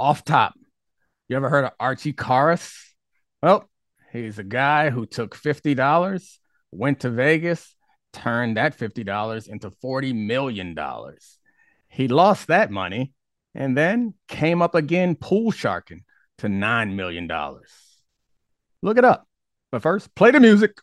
off top, you ever heard of Archie Karras? Well, he's a guy who took $50, went to Vegas, turned that $50 into $40 million. He lost that money and then came up again pool sharking to $9 million. Look it up. But first, play the music.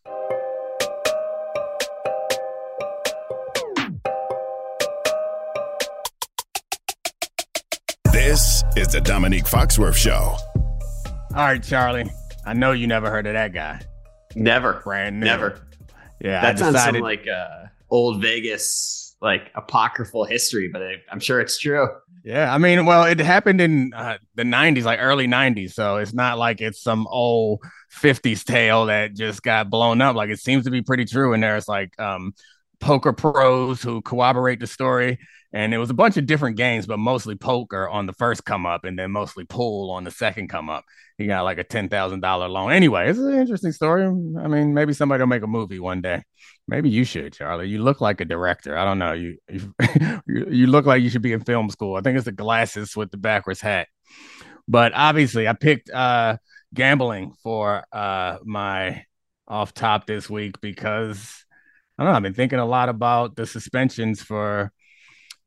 This is the Dominique Foxworth Show. All right, Charlie. I know you never heard of that guy. Never. Brand new. Never. Yeah. That sounds some like old Vegas, like apocryphal history, but I'm sure it's true. Yeah. I mean, well, it happened in the 90s, like early 90s. So it's not like it's some old 50s tale that just got blown up. Like it seems to be pretty true. And there's like poker pros who corroborate the story. And it was a bunch of different games, but mostly poker on the first come up and then mostly pool on the second come up. He got like a $10,000 loan. Anyway, it's an interesting story. I mean, maybe somebody will make a movie one day. Maybe you should, Charlie. You look like a director. I don't know. You look like you should be in film school. I think it's the glasses with the backwards hat. But obviously I picked gambling for my off top this week because I don't know. I've been thinking a lot about the suspensions for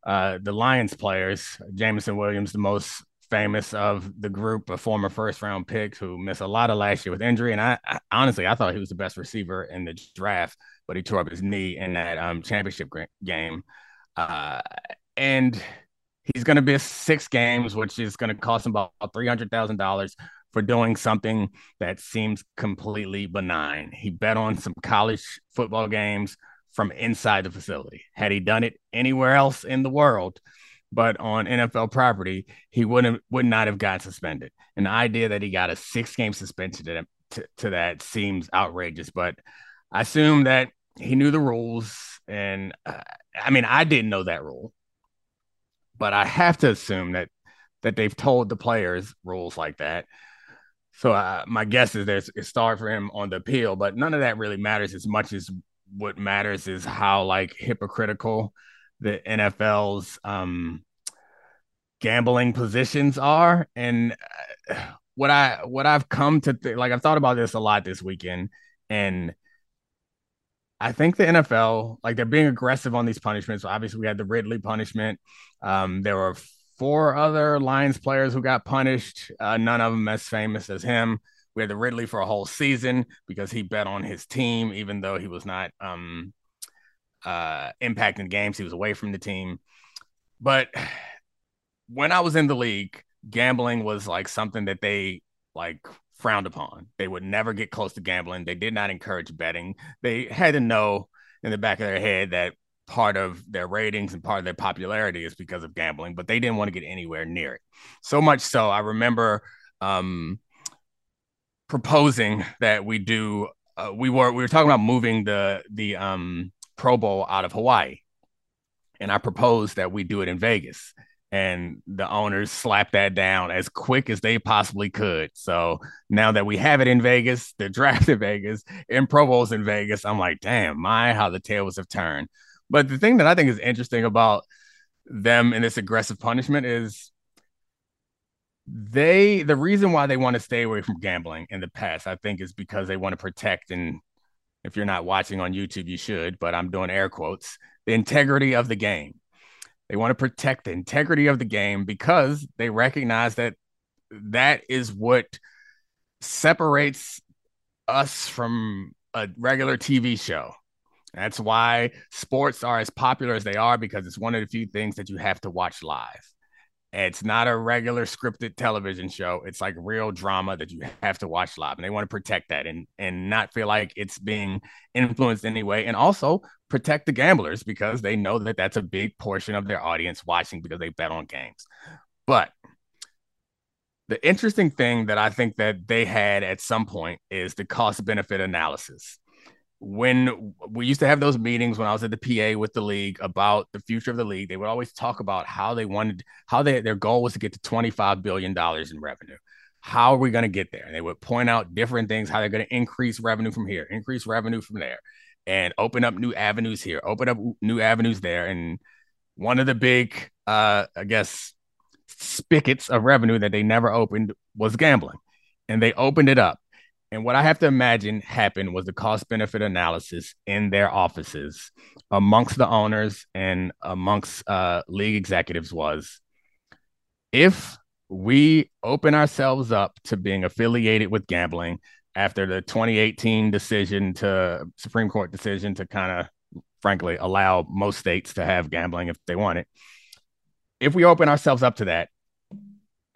the Lions players. Jameson Williams, the most famous of the group of former first round picks who missed a lot of last year with injury. And I honestly thought he was the best receiver in the draft, but he tore up his knee in that championship game. And he's going to miss 6 games, which is going to cost him about $300,000 for doing something that seems completely benign. He bet on some college football games from inside the facility. Had he done it anywhere else in the world, but on NFL property, he would not have got suspended. And the idea that he got a 6-game suspension to that seems outrageous, but I assume that he knew the rules. And I mean, I didn't know that rule, but I have to assume that they've told the players rules like that. So my guess is it's hard for him on the appeal, but none of that really matters as much as what matters is how like hypocritical the NFL's gambling positions are. And what I've come to I've thought about this a lot this weekend, and I think the NFL, like, they're being aggressive on these punishments. So obviously we had the Ridley punishment. There were 4 other Lions players who got punished. None of them as famous as him. We had the Ridley for a whole season because he bet on his team, even though he was not impacting games. He was away from the team. But when I was in the league, gambling was like something that they like frowned upon. They would never get close to gambling. They did not encourage betting. They had to know in the back of their head that part of their ratings and part of their popularity is because of gambling, but they didn't want to get anywhere near it. So much so, I remember proposing that we do we were talking about moving the Pro Bowl out of Hawaii, and I proposed that we do it in Vegas, and the owners slapped that down as quick as they possibly could. So now that we have it in Vegas, the draft in Vegas and Pro Bowls in Vegas, I'm like, damn, how the tables have turned. But the thing that I think is interesting about them and this aggressive punishment is the reason why they want to stay away from gambling in the past, I think, is because they want to protect, and if you're not watching on YouTube, you should, but I'm doing air quotes, the integrity of the game. They want to protect the integrity of the game because they recognize that is what separates us from a regular TV show. That's why sports are as popular as they are, because it's one of the few things that you have to watch live. It's not a regular scripted television show. It's like real drama that you have to watch live. And they want to protect that and not feel like it's being influenced anyway. And also protect the gamblers, because they know that that's a big portion of their audience watching because they bet on games. But the interesting thing that I think that they had at some point is the cost-benefit analysis. When we used to have those meetings when I was at the PA with the league about the future of the league, they would always talk about their goal was to get to $25 billion in revenue. How are we going to get there? And they would point out different things, how they're going to increase revenue from here, increase revenue from there, and open up new avenues here, open up new avenues there. And one of the big, spigots of revenue that they never opened was gambling, and they opened it up. And what I have to imagine happened was the cost-benefit analysis in their offices amongst the owners and amongst league executives was, if we open ourselves up to being affiliated with gambling after the 2018 decision to Supreme Court decision to kind of, frankly, allow most states to have gambling if they want it. If we open ourselves up to that,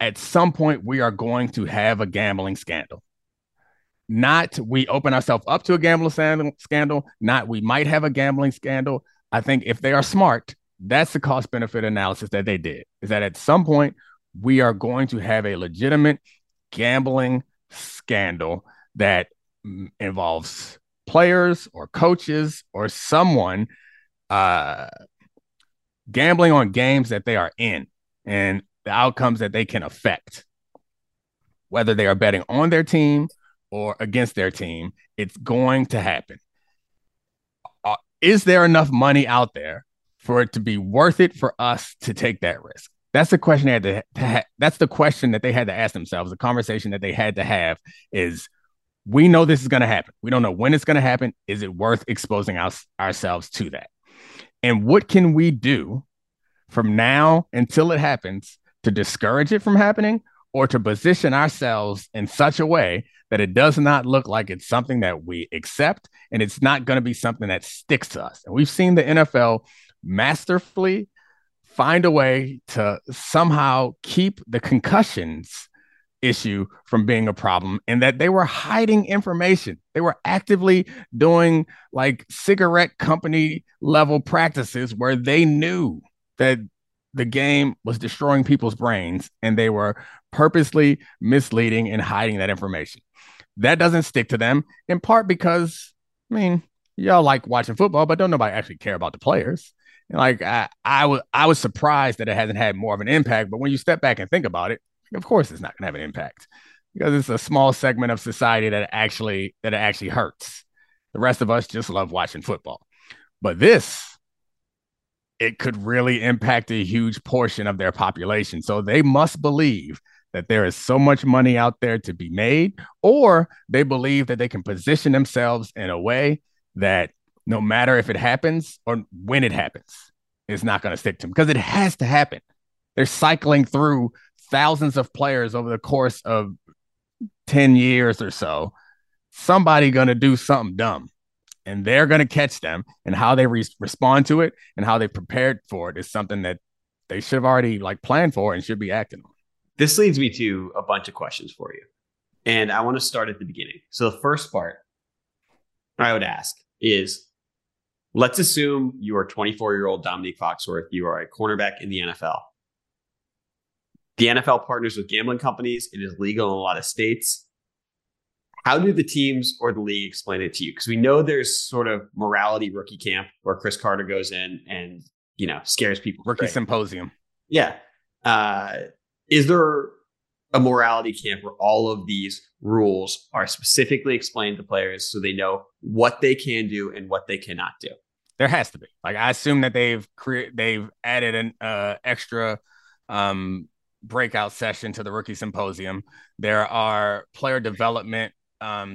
at some point we are going to have a gambling scandal. Not we open ourselves up to a gambling scandal, not we might have a gambling scandal. I think if they are smart, that's the cost-benefit analysis that they did, is that at some point we are going to have a legitimate gambling scandal that involves players or coaches or someone gambling on games that they are in and the outcomes that they can affect, whether they are betting on their team or against their team. It's going to happen. Is there enough money out there for it to be worth it for us to take that risk? That's the question they had that's the question that they had to ask themselves. The conversation that they had to have is, we know this is going to happen. We don't know when it's going to happen. Is it worth exposing ourselves to that? And what can we do from now until it happens to discourage it from happening, or to position ourselves in such a way that it does not look like it's something that we accept, and it's not going to be something that sticks to us? And we've seen the NFL masterfully find a way to somehow keep the concussions issue from being a problem, and that they were hiding information. They were actively doing like cigarette company level practices where they knew that the game was destroying people's brains, and they were purposely misleading and hiding that information. That doesn't stick to them, in part because, I mean, y'all like watching football, but don't nobody actually care about the players. And like, I was surprised that it hasn't had more of an impact, but when you step back and think about it, of course it's not going to have an impact, because it's a small segment of society that it actually hurts. The rest of us just love watching football. But this, it could really impact a huge portion of their population. So they must believe that there is so much money out there to be made, or they believe that they can position themselves in a way that no matter if it happens or when it happens, it's not going to stick to them, because it has to happen. They're cycling through thousands of players over the course of 10 years or so. Somebody going to do something dumb, and they're going to catch them, and how they respond to it and how they prepared for it is something that they should have already like planned for and should be acting on. This leads me to a bunch of questions for you, and I want to start at the beginning. So the first part I would ask is, let's assume you are 24-year-old Dominique Foxworth. You are a cornerback in the NFL. The NFL partners with gambling companies. It is legal in a lot of states. How do the teams or the league explain it to you? Because we know there's sort of morality rookie camp where Chris Carter goes in and, you know, scares people. Rookie symposium. Yeah. Is there a morality camp where all of these rules are specifically explained to players so they know what they can do and what they cannot do? There has to be. Like, I assume that they've added an extra breakout session to the rookie symposium. There are player development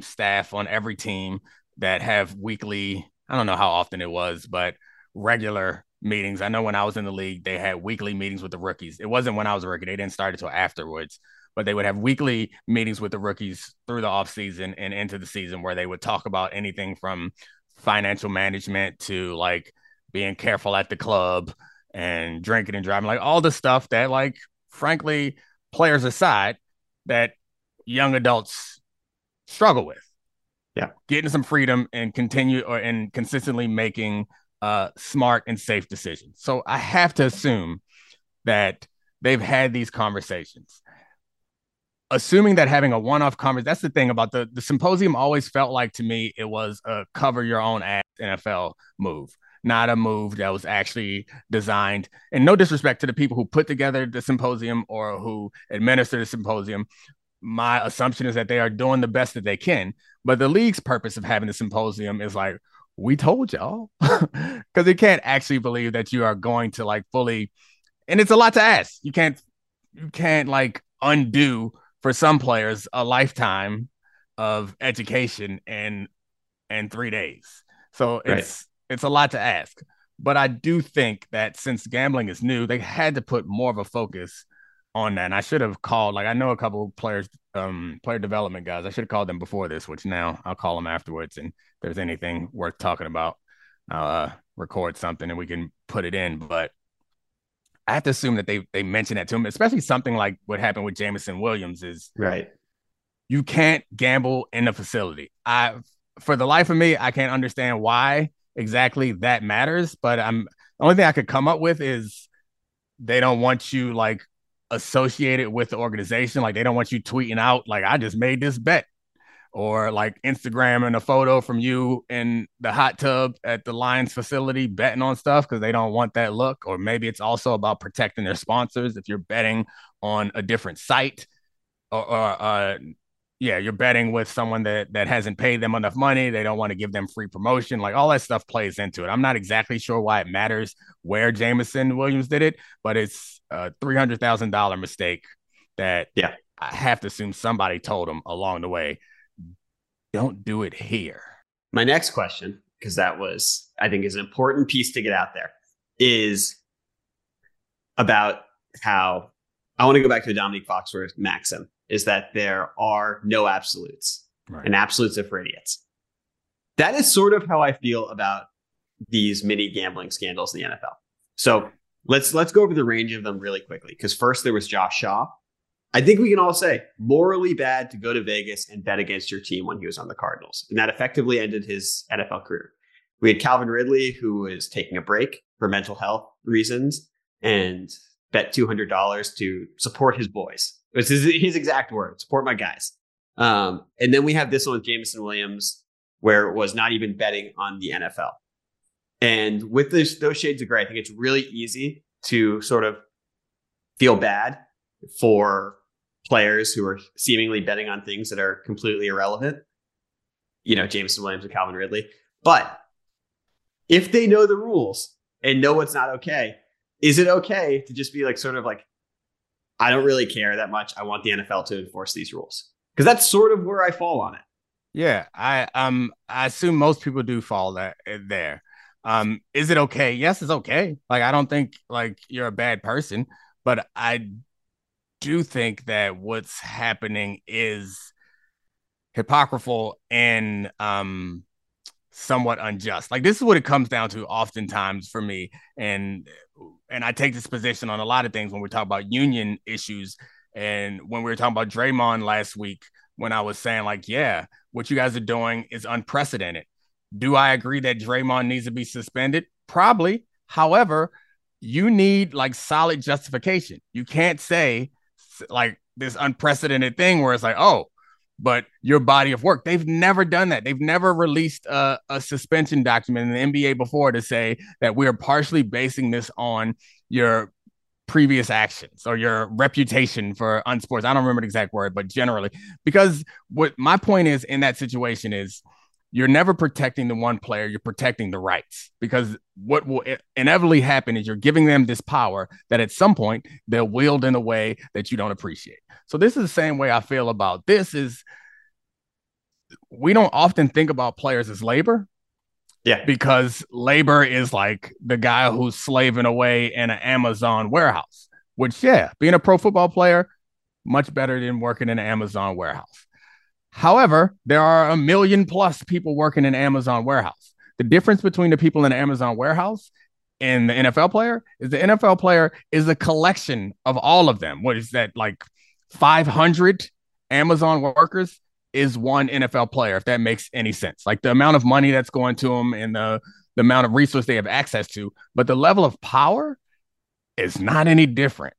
staff on every team that have weekly, I don't know how often it was, but regular meetings. I know when I was in the league, they had weekly meetings with the rookies. It wasn't when I was a rookie. They didn't start until afterwards, but they would have weekly meetings with the rookies through the offseason and into the season, where they would talk about anything from financial management to like being careful at the club and drinking and driving, like all the stuff that, like, frankly, players aside, that young adults struggle with. Yeah. Getting some freedom and consistently making smart and safe decisions. So I have to assume that they've had these conversations. Assuming that having a one-off conversation, that's the thing about the symposium always felt like to me, it was a cover your own ass NFL move. Not a move that was actually designed, and no disrespect to the people who put together the symposium or who administer the symposium. My assumption is that they are doing the best that they can, but the league's purpose of having the symposium is like, we told y'all, because they can't actually believe that you are going to like fully, and it's a lot to ask. You can't you can't like undo for some players a lifetime of education and 3 days. So it's a lot to ask. But I do think that since gambling is new, they had to put more of a focus on that. And I should have called, like, I know a couple of players, player development guys. I should have called them before this, which now I'll call them afterwards. And if there's anything worth talking about, record something and we can put it in. But I have to assume that they mentioned that to him, especially something like what happened with Jameson Williams is right. You can't gamble in the facility. For the life of me, I can't understand why exactly that matters, but the only thing I could come up with is they don't want you like associated with the organization. Like they don't want you tweeting out like I just made this bet, or like Instagramming a photo from you in the hot tub at the Lions facility betting on stuff, because they don't want that look. Or maybe it's also about protecting their sponsors if you're betting on a different site, or you're betting with someone that hasn't paid them enough money. They don't want to give them free promotion. Like all that stuff plays into it. I'm not exactly sure why it matters where Jameson Williams did it, but it's a $300,000 mistake that I have to assume somebody told him along the way. Don't do it here. My next question, because that was, I think, is an important piece to get out there, is about how I want to go back to the Dominique Foxworth maxim. Is that there are no absolutes, right? And absolutes are for idiots. That is sort of how I feel about these mini gambling scandals in the NFL. So let's go over the range of them really quickly, because first there was Josh Shaw. I think we can all say morally bad to go to Vegas and bet against your team when he was on the Cardinals. And that effectively ended his NFL career. We had Calvin Ridley, who was taking a break for mental health reasons and bet $200 to support his boys. It was his exact word, support my guys. And then we have this one with Jameson Williams, where it was not even betting on the NFL. And with those shades of gray, I think it's really easy to sort of feel bad for players who are seemingly betting on things that are completely irrelevant. You know, Jameson Williams and Calvin Ridley. But if they know the rules and know what's not okay, is it okay to just be like sort of like, I don't really care that much. I want the NFL to enforce these rules, because that's sort of where I fall on it. Yeah, I assume most people do fall there. Is it okay? Yes, it's okay. Like I don't think like you're a bad person, but I do think that what's happening is hypocritical and somewhat unjust. Like this is what it comes down to oftentimes for me, and I take this position on a lot of things when we talk about union issues. And when we were talking about Draymond last week, when I was saying like, yeah, what you guys are doing is unprecedented. Do I agree that Draymond needs to be suspended? Probably. However, you need like solid justification. You can't say like this unprecedented thing where it's like, oh, but your body of work. They've never done that. They've never released a suspension document in the NBA before to say that we are partially basing this on your previous actions or your reputation for unsports. I don't remember the exact word, but generally, because what my point is in that situation is you're never protecting the one player. You're protecting the rights, because what will inevitably happen is you're giving them this power that at some point they'll wield in a way that you don't appreciate. So this is the same way I feel about this is we don't often think about players as labor. Yeah, because labor is like the guy who's slaving away in an Amazon warehouse, which, yeah, being a pro football player, much better than working in an Amazon warehouse. However, there are 1 million plus people working in Amazon warehouse. The difference between the people in the Amazon warehouse and the NFL player is the NFL player is a collection of all of them. What is that? Like 500 Amazon workers is one NFL player, if that makes any sense. Like the amount of money that's going to them and the amount of resource they have access to, but the level of power is not any different.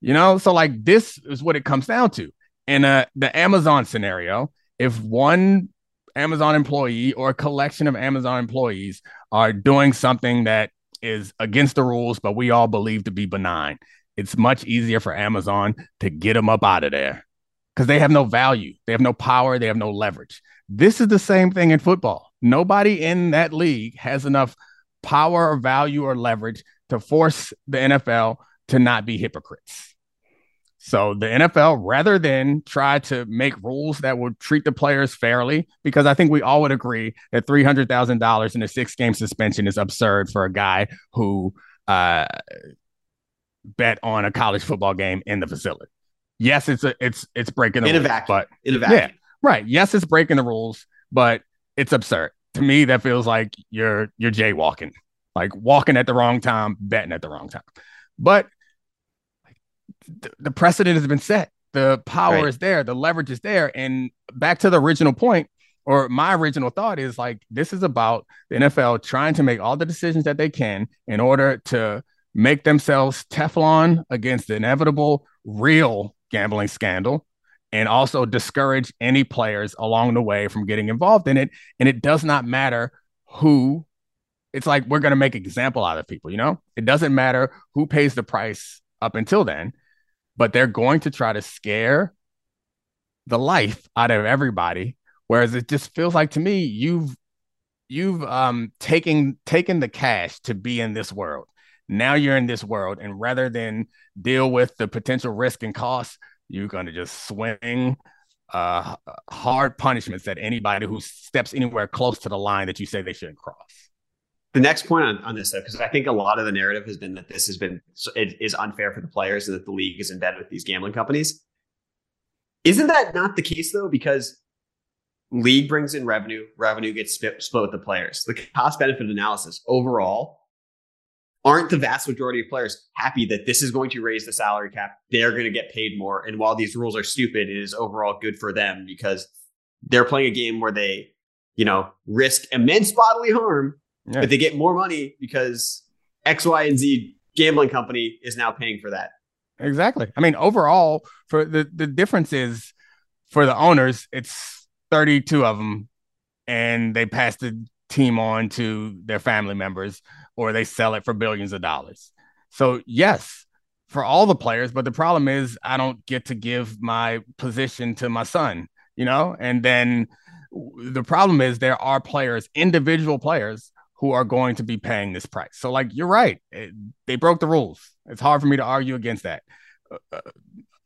You know, so like this is what it comes down to. In the Amazon scenario, if one Amazon employee or a collection of Amazon employees are doing something that is against the rules, but we all believe to be benign, it's much easier for Amazon to get them up out of there because they have no value. They have no power. They have no leverage. This is the same thing in football. Nobody in that league has enough power or value or leverage to force the NFL to not be hypocrites. So the NFL, rather than try to make rules that would treat the players fairly, because I think we all would agree that $300,000 in a 6-game suspension is absurd for a guy who bet on a college football game in the facility. Yes, it's breaking the rules. In a vacuum. Yeah, right. Yes, it's breaking the rules, but it's absurd. To me, that feels like you're jaywalking, like walking at the wrong time, betting at the wrong time. But the precedent has been set. The power is there. The leverage is there. And back to the original point, or my original thought is like, this is about the NFL trying to make all the decisions that they can in order to make themselves Teflon against the inevitable real gambling scandal, and also discourage any players along the way from getting involved in it. And it does not matter who. It's like, we're going to make example out of people, you know? It doesn't matter who pays the price up until then, but they're going to try to scare the life out of everybody. Whereas it just feels like, to me, you've taken the cash to be in this world. Now you're in this world, and rather than deal with the potential risk and costs, you're going to just swing hard punishments at anybody who steps anywhere close to the line that you say they shouldn't cross. The next point on this, though, because I think a lot of the narrative has been that this has been, it is unfair for the players and that the league is in bed with these gambling companies. Isn't that not the case, though? Because league brings in revenue gets split with the players. The cost-benefit analysis overall, aren't the vast majority of players happy that this is going to raise the salary cap? They're going to get paid more. And while these rules are stupid, it is overall good for them because they're playing a game where they, you know, risk immense bodily harm. Yeah. But they get more money because X, Y, and Z gambling company is now paying for that. Exactly. I mean, overall, for the difference is for the owners, it's 32 of them, and they pass the team on to their family members, or they sell it for billions of dollars. So yes, for all the players, but the problem is I don't get to give my position to my son, you know? And then the problem is there are players, individual players, who are going to be paying this price. So like, you're right. They broke the rules. It's hard for me to argue against that.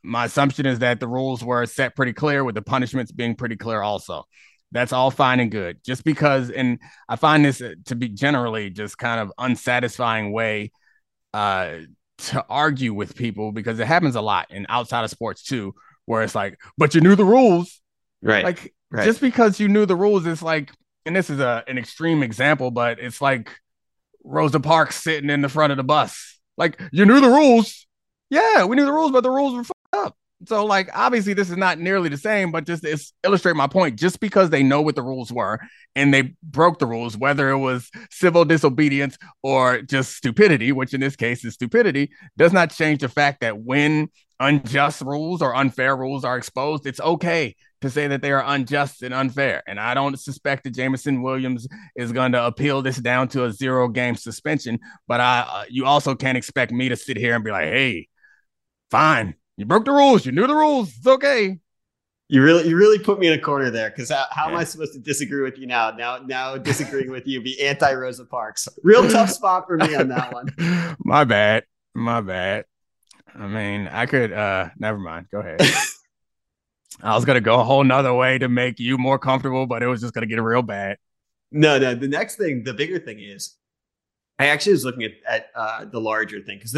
My assumption is that the rules were set pretty clear, with the punishments being pretty clear also. That's all fine and good. Just because, and I find this to be generally just kind of unsatisfying way to argue with people, because it happens a lot in outside of sports too, where it's like, but you knew the rules, right? Like just because you knew the rules, it's like, and this is an extreme example, but it's like Rosa Parks sitting in the front of the bus. Like, you knew the rules. Yeah, we knew the rules, but the rules were fucked up. So, like, obviously this is not nearly the same, but just to illustrate my point, just because they know what the rules were and they broke the rules, whether it was civil disobedience or just stupidity, which in this case is stupidity, does not change the fact that when unjust rules or unfair rules are exposed, it's okay to say that they are unjust and unfair. And I don't suspect that Jameson Williams is going to appeal this down to a 0-game suspension, but you also can't expect me to sit here and be like, hey, fine. You broke the rules. You knew the rules. It's okay. You really put me in a corner there, because how am I supposed to disagree with you now? Now disagreeing with you be anti-Rosa Parks. Real tough spot for me on that one. My bad. I mean, I could never mind. Go ahead. I was going to go a whole nother way to make you more comfortable, but it was just going to get real bad. No. The next thing, the bigger thing is, I actually was looking at the larger thing, because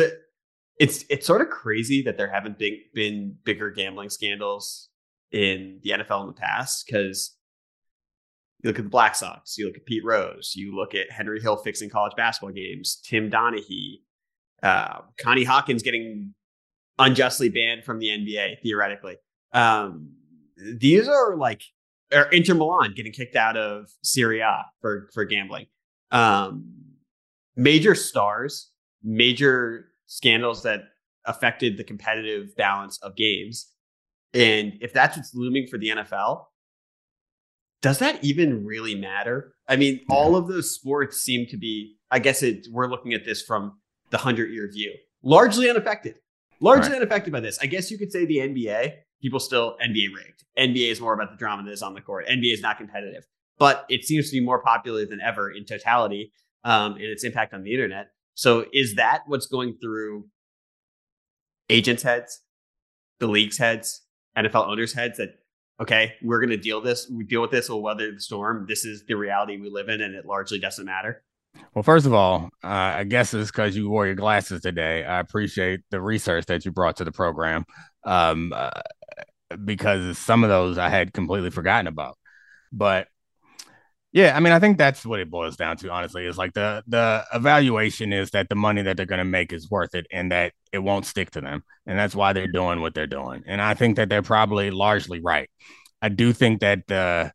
it's sort of crazy that there haven't been bigger gambling scandals in the NFL in the past, because you look at the Black Sox, you look at Pete Rose, you look at Henry Hill fixing college basketball games, Tim Donaghy, Connie Hawkins getting unjustly banned from the NBA, theoretically. These are like, or Inter Milan getting kicked out of Serie A for gambling. Major stars, major scandals that affected the competitive balance of games. And if that's what's looming for the NFL, does that even really matter? I mean, all of those sports seem to be, I guess we're looking at this from the 100-year view, largely unaffected by this. I guess you could say the NBA, people still NBA rigged. NBA is more about the drama that is on the court. NBA is not competitive, but it seems to be more popular than ever in totality, and its impact on the internet. So is that what's going through agents' heads, the league's heads, NFL owners' heads, that, okay, we're going to deal with this, we'll weather the storm. This is the reality we live in, and it largely doesn't matter. Well, first of all, I guess it's because you wore your glasses today. I appreciate the research that you brought to the program, because some of those I had completely forgotten about. But yeah, I mean, I think that's what it boils down to, honestly, is like the evaluation is that the money that they're going to make is worth it and that it won't stick to them. And that's why they're doing what they're doing. And I think that they're probably largely right. I do think that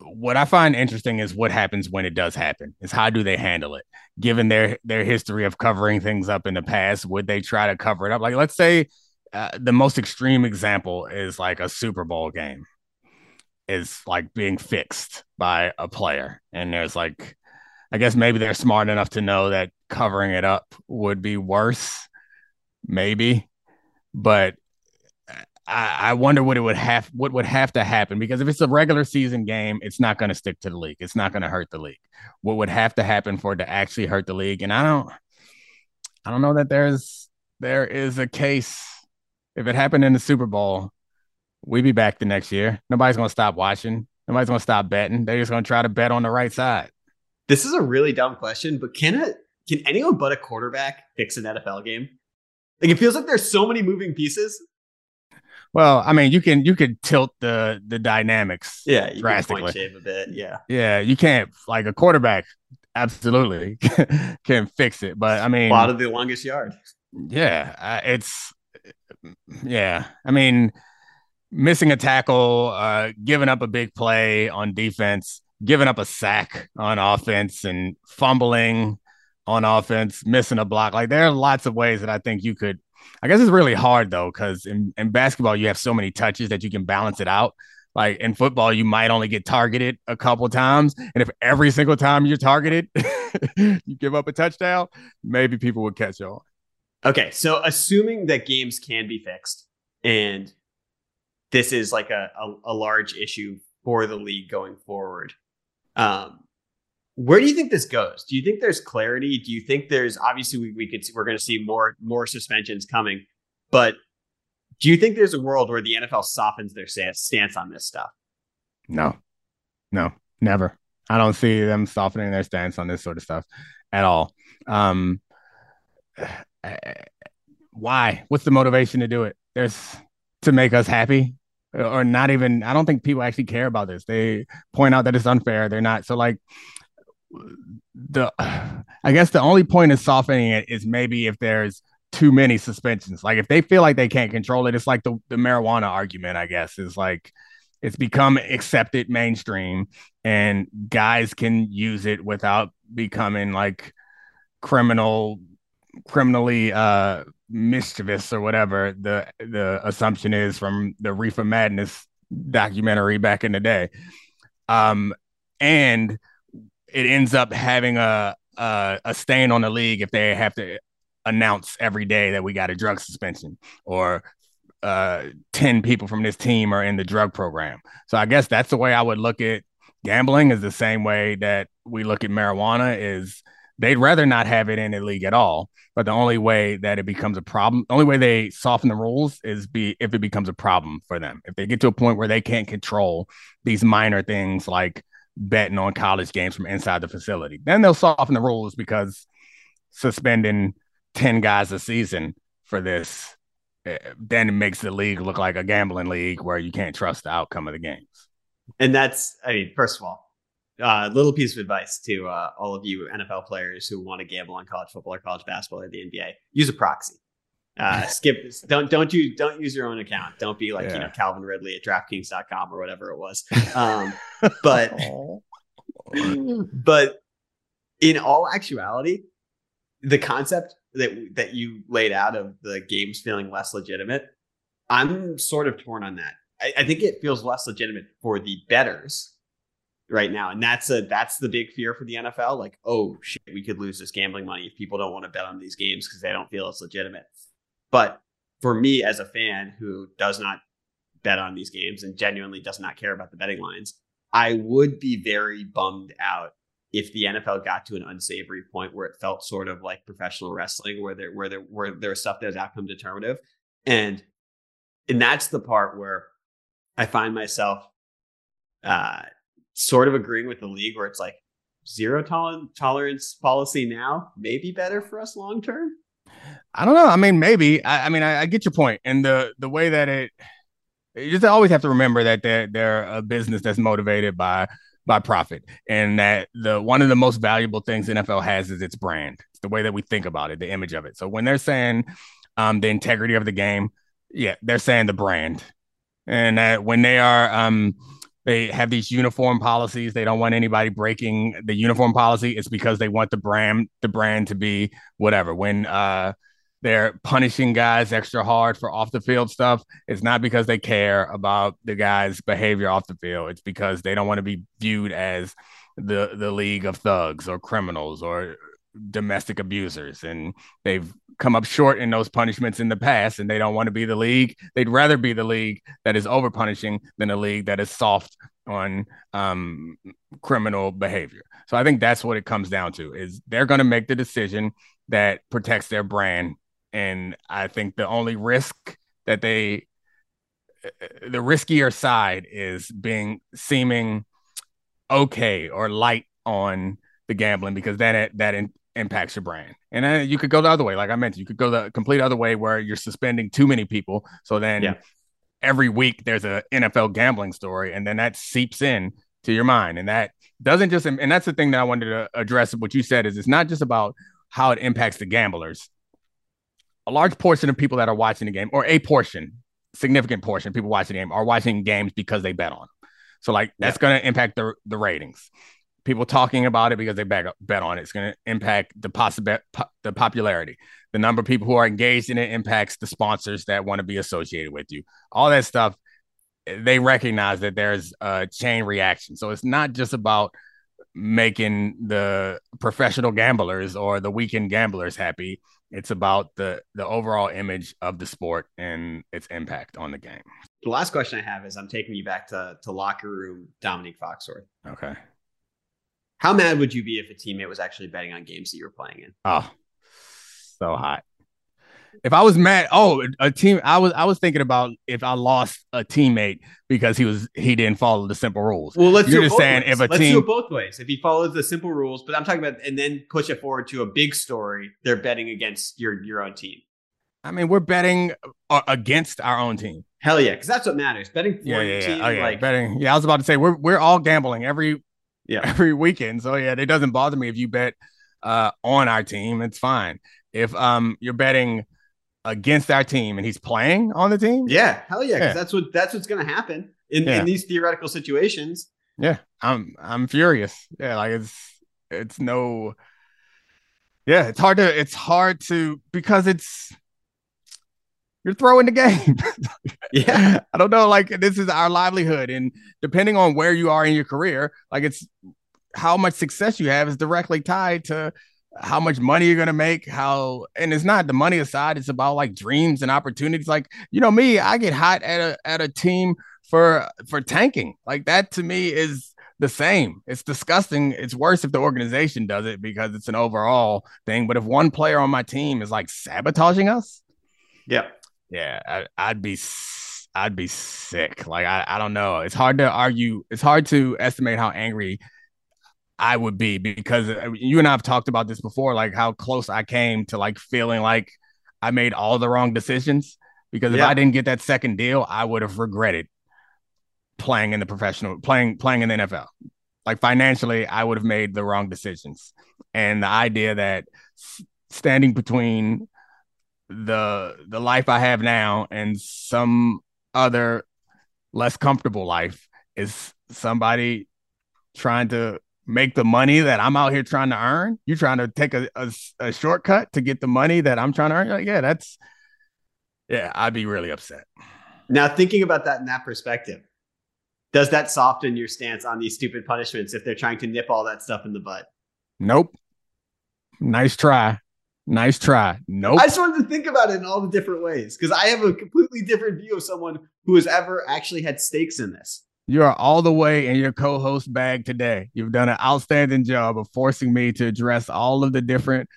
what I find interesting is what happens when it does happen, is how do they handle it? Given their history of covering things up in the past, would they try to cover it up? Like, let's say the most extreme example is like a Super Bowl game is like being fixed by a player. And there's like, I guess maybe they're smart enough to know that covering it up would be worse, maybe, but I wonder what would have to happen, because if it's a regular season game, it's not going to stick to the league. It's not going to hurt the league. What would have to happen for it to actually hurt the league? And I don't know that there is a case. If it happened in the Super Bowl, we'd be back the next year. Nobody's going to stop watching. Nobody's going to stop betting. They're just going to try to bet on the right side. This is a really dumb question, but can anyone but a quarterback fix an NFL game? Like, it feels like there's so many moving pieces. Well, I mean, you could tilt the dynamics. Yeah, you drastically. Can point shave a bit. Yeah. Yeah, you can't, like, a quarterback absolutely can fix it, but I mean, a lot of the longest yard. Yeah, I mean, missing a tackle, giving up a big play on defense, giving up a sack on offense, and fumbling on offense, missing a block. Like, there are lots of ways that I think you could. I guess it's really hard, though, because in basketball, you have so many touches that you can balance it out. Like, in football, you might only get targeted a couple times. And if every single time you're targeted, you give up a touchdown, maybe people would catch on. Okay, so assuming that games can be fixed, and this is like a large issue for the league going forward, where do you think this goes? Do you think there's clarity? Do you think there's, obviously we're going to see more suspensions coming, but do you think there's a world where the NFL softens their stance on this stuff? No, never. I don't see them softening their stance on this sort of stuff at all. Why? What's the motivation to do it? There's to make us happy. Or not even, I don't think people actually care about this. They point out that it's unfair. They're not. So, like, I guess the only point of softening it is maybe if there's too many suspensions. Like, if they feel like they can't control it, it's like the marijuana argument, I guess, is like, it's become accepted mainstream and guys can use it without becoming like criminally mischievous or whatever the assumption is from the Reefer Madness documentary back in the day. And it ends up having a stain on the league if they have to announce every day that we got a drug suspension or 10 people from this team are in the drug program. So I guess that's the way I would look at gambling, is the same way that we look at marijuana, is they'd rather not have it in the league at all. But the only way that it becomes a problem, the only way they soften the rules is if it becomes a problem for them. If they get to a point where they can't control these minor things like betting on college games from inside the facility, then they'll soften the rules, because suspending 10 guys a season for this, then it makes the league look like a gambling league where you can't trust the outcome of the games. And that's, I mean, first of all, a little piece of advice to all of you NFL players who want to gamble on college football or college basketball or the NBA: use a proxy. Don't use your own account. Don't be like, Calvin Ridley at DraftKings.com or whatever it was. But in all actuality, the concept that you laid out of the games feeling less legitimate, I'm sort of torn on that. I think it feels less legitimate for the bettors right now. And that's the big fear for the NFL. Like, oh shit, we could lose this gambling money if people don't want to bet on these games because they don't feel it's legitimate. But for me, as a fan who does not bet on these games and genuinely does not care about the betting lines, I would be very bummed out if the NFL got to an unsavory point where it felt sort of like professional wrestling, where there was stuff that was outcome determinative. And And that's the part where I find myself sort of agreeing with the league, where it's like zero tolerance policy now may be better for us long term. I don't know. I mean, maybe. I get your point. And the way that it, you just always have to remember that they're a business that's motivated by profit, and that the one of the most valuable things the NFL has is its brand. It's the way that we think about it, the image of it. So when they're saying the integrity of the game, yeah, they're saying the brand. And when they are, they have these uniform policies. They don't want anybody breaking the uniform policy. It's because they want the brand to be whatever. When they're punishing guys extra hard for off the field stuff, it's not because they care about the guy's behavior off the field. It's because they don't want to be viewed as the league of thugs or criminals or domestic abusers. And they've come up short in those punishments in the past, and they don't want to be the league. They'd rather be the league that is over punishing than a league that is soft on criminal behavior. So I think that's what it comes down to, is they're going to make the decision that protects their brand. And I think the only risk that the riskier side is being seeming okay or light on the gambling, because that impacts your brand. And then you could go the other way. Like I mentioned, you could go the complete other way where you're suspending too many people. So then every week there's a NFL gambling story, and then that seeps in to your mind. And that doesn't just, and that's the thing that I wanted to address. What you said is it's not just about how it impacts the gamblers. A large portion of people that are watching the game, or significant portion of people watching the game, are watching games because they bet on them. So like that's going to impact the ratings. People talking about it because they bet on it. It's going to impact the popularity. The number of people who are engaged in it impacts the sponsors that want to be associated with you. All that stuff, they recognize that there's a chain reaction. So it's not just about making the professional gamblers or the weekend gamblers happy. It's about the overall image of the sport and its impact on the game. The last question I have is, I'm taking you back to locker room Dominique Foxworth. Okay. How mad would you be if a teammate was actually betting on games that you were playing in? Oh, so hot. If I was mad, I was thinking about if I lost a teammate because he didn't follow the simple rules. Well, let's do it both ways. If he follows the simple rules, but I'm talking about, and then push it forward to a big story, they're betting against your own team. I mean, we're betting against our own team. Hell yeah, because that's what matters. Betting for your team. Oh, yeah. Like betting. Yeah, I was about to say we're all gambling every weekend. So yeah, it doesn't bother me if you bet on our team. It's fine. If you're betting against our team and he's playing on the team, yeah, hell yeah, because that's what's gonna happen in these theoretical situations. Yeah, I'm furious. Yeah, like it's no. Yeah, it's hard to because it's. You're throwing the game. Yeah. I don't know. Like, this is our livelihood. And depending on where you are in your career, like it's how much success you have is directly tied to how much money you're going to make. And it's not the money aside. It's about like dreams and opportunities. Like, you know, me, I get hot at a team for tanking. Like that to me is the same. It's disgusting. It's worse if the organization does it because it's an overall thing. But if one player on my team is like sabotaging us. Yeah. Yeah, I'd be sick. Like, I don't know. It's hard to argue. It's hard to estimate how angry I would be, because you and I have talked about this before, like how close I came to like feeling like I made all the wrong decisions, because if I didn't get that second deal, I would have regretted playing in the playing in the NFL. Like financially, I would have made the wrong decisions. And the idea that standing between the life I have now and some other less comfortable life is somebody trying to make the money that I'm out here trying to earn. You're trying to take a shortcut to get the money that I'm trying to earn. Like, I'd be really upset. Now, thinking about that in that perspective, does that soften your stance on these stupid punishments if they're trying to nip all that stuff in the bud? Nope. Nice try. Nope. I just wanted to think about it in all the different ways, because I have a completely different view of someone who has ever actually had stakes in this. You are all the way in your co-host bag today. You've done an outstanding job of forcing me to address all of the different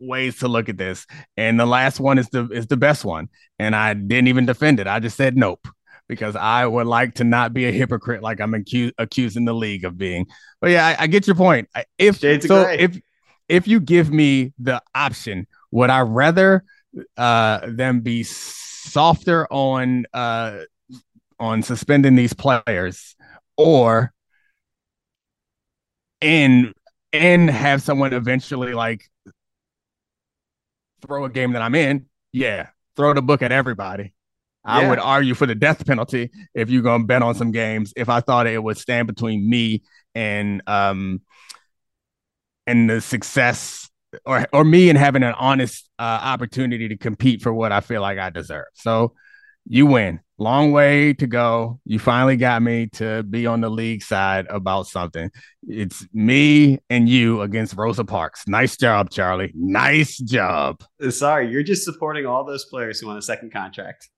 ways to look at this. And the last one is the best one. And I didn't even defend it. I just said nope, because I would like to not be a hypocrite like I'm accusing the league of being. But yeah, I get your point. If you give me the option, would I rather them be softer on suspending these players, or and have someone eventually like throw a game that I'm in? Yeah, throw the book at everybody. Yeah. I would argue for the death penalty if you're going to bet on some games, if I thought it would stand between me and the success or me and having an honest opportunity to compete for what I feel like I deserve. So you win. Long way to go. You finally got me to be on the league side about something. It's me and you against Rosa Parks. Nice job, Charlie. Nice job. Sorry, you're just supporting all those players who want a second contract.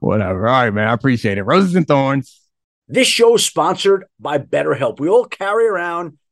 Whatever. All right, man. I appreciate it. Roses and Thorns. This show is sponsored by BetterHelp. We all carry around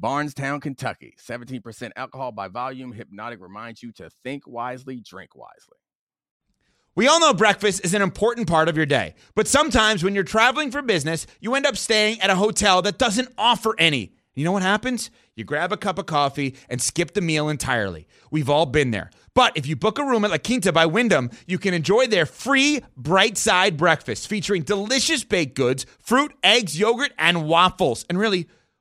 Barnstown, Kentucky, 17% alcohol by volume. Hypnotic reminds you to think wisely, drink wisely. We all know breakfast is an important part of your day, but sometimes when you're traveling for business, you end up staying at a hotel that doesn't offer any. You know what happens? You grab a cup of coffee and skip the meal entirely. We've all been there. But if you book a room at La Quinta by Wyndham, you can enjoy their free Bright Side breakfast featuring delicious baked goods, fruit, eggs, yogurt, and waffles. And really,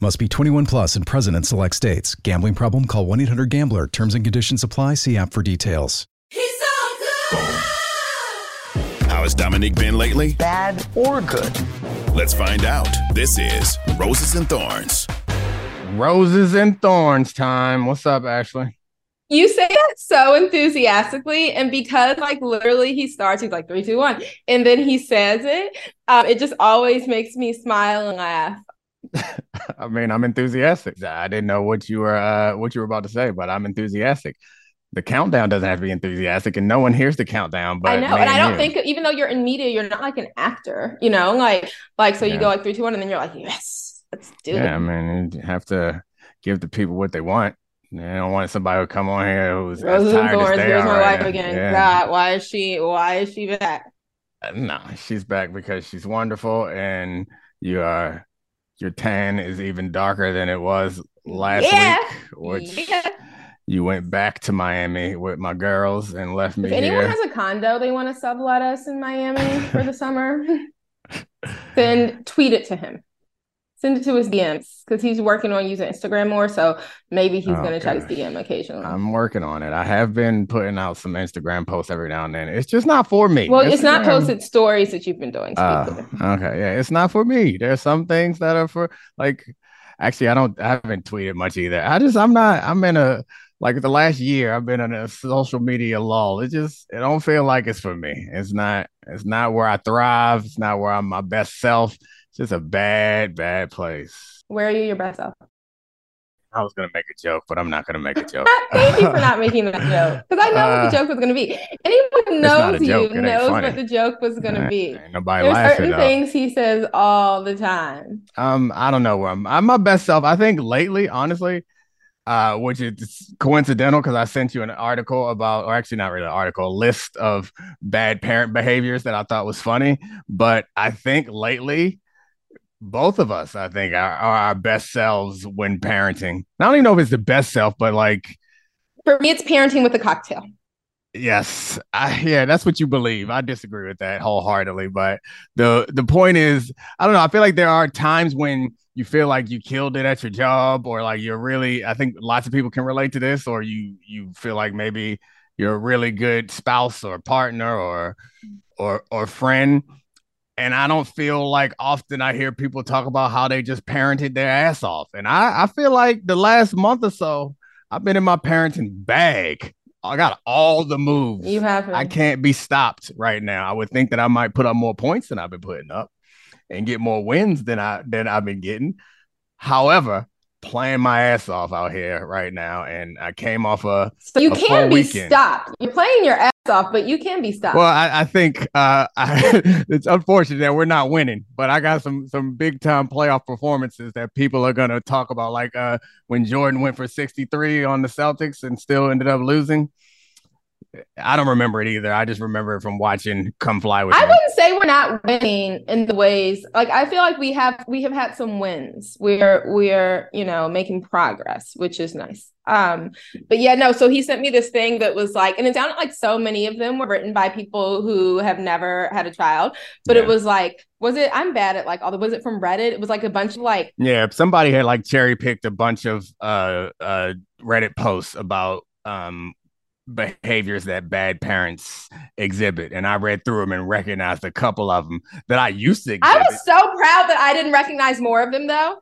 Must be 21 plus and present in select states. Gambling problem? Call 1-800-GAMBLER. Terms and conditions apply. See app for details. He's so good! How has Dominique been lately? Bad or good? Let's find out. This is Roses and Thorns. Roses and Thorns time. What's up, Ashley? You say that so enthusiastically, and because like literally he starts, he's like 3, 2, 1, and then he says it. It just always makes me smile and laugh. I mean, I'm enthusiastic. I didn't know what you were about to say, but I'm enthusiastic. The countdown doesn't have to be enthusiastic, and no one hears the countdown. But I know, and I don't think, even though you're in media, you're not like an actor, you know, like so you go like 3, 2, 1, and then you're like, yes, let's do it. Yeah, I mean, you have to give the people what they want. I don't want somebody who come on here who's Roses as tired Thorns, as they are. My wife again. Yeah. God, why is she back? No, she's back because she's wonderful, and you are. Your tan is even darker than it was last week, which you went back to Miami with my girls and left me here. If anyone has a condo they want to sublet us in Miami for the summer, then tweet it to him. Send it to his DMs because he's working on using Instagram more. So maybe he's going to try his DM occasionally. I'm working on it. I have been putting out some Instagram posts every now and then. It's just not for me. Well, Instagram, it's not posted stories that you've been doing. Okay. Yeah. It's not for me. There's some things that are for like, actually, I haven't tweeted much either. I'm in a, like the last year I've been in a social media lull. It don't feel like it's for me. It's not where I thrive. It's not where I'm my best self. It's just a bad place. Where are you your best self? I was going to make a joke, but I'm not going to make a joke. Thank you for not making that joke. Because I know what the joke was going to be. Anyone who knows you knows what the joke was going to be. Ain't nobody There's laughing, certain though. Things he says all the time. I don't know where I'm my best self. I think lately, honestly, which is coincidental because I sent you an article about, or actually not really an article, a list of bad parent behaviors that I thought was funny. But I think lately, both of us, I think, are our best selves when parenting. And I don't even know if it's the best self, but like, for me, it's parenting with a cocktail. Yes. Yeah, that's what you believe. I disagree with that wholeheartedly. But the point is, I don't know. I feel like there are times when you feel like you killed it at your job, or like you're really, I think lots of people can relate to this, or you feel like maybe you're a really good spouse or partner or friend. And I don't feel like often I hear people talk about how they just parented their ass off. And I feel like the last month or so, I've been in my parenting bag. I got all the moves. You have. I can't be stopped right now. I would think that I might put up more points than I've been putting up and get more wins than I've been getting. However, playing my ass off out here right now. And I came off stopped. You're playing your ass off, but you can be stopped. Well, I think it's unfortunate that we're not winning, but I got some big time playoff performances that people are going to talk about. Like when Jordan went for 63 on the Celtics and still ended up losing. I don't remember it either. I just remember it from watching Come Fly With Me. I wouldn't say we're not winning in the ways, like I feel like we have had some wins. We're making progress, which is nice. But yeah, no. So he sent me this thing that was like, and it sounded like so many of them were written by people who have never had a child, but yeah. It was like, was it from Reddit? It was like a bunch of like, yeah, somebody had like cherry picked a bunch of Reddit posts about behaviors that bad parents exhibit, and I read through them and recognized a couple of them that I used to exhibit. I was so proud that I didn't recognize more of them though.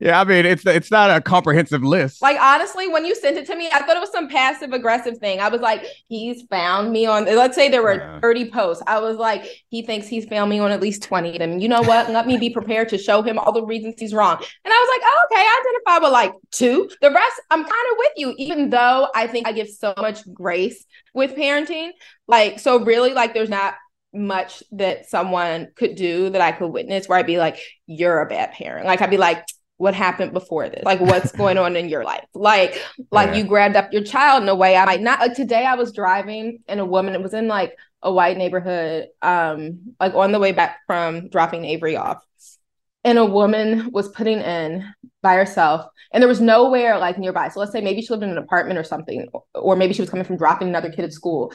Yeah, I mean, it's not a comprehensive list. Like honestly, when you sent it to me, I thought it was some passive aggressive thing. I was like, he's found me on, let's say there were 30 posts. I was like, he thinks he's found me on at least 20 of them. You know what? Let me be prepared to show him all the reasons he's wrong. And I was like, oh, okay, I identify with like 2. The rest, I'm kind of with you, even though I think I give so much grace with parenting. Like, so really, like there's not much that someone could do that I could witness where I'd be like, you're a bad parent. Like I'd be like, what happened before this? Like what's going on in your life? Like you grabbed up your child in a way I might not. Like today I was driving and a woman, it was in like a white neighborhood, like on the way back from dropping Avery off. And a woman was putting in by herself and there was nowhere like nearby. So let's say maybe she lived in an apartment or something, or maybe she was coming from dropping another kid at school.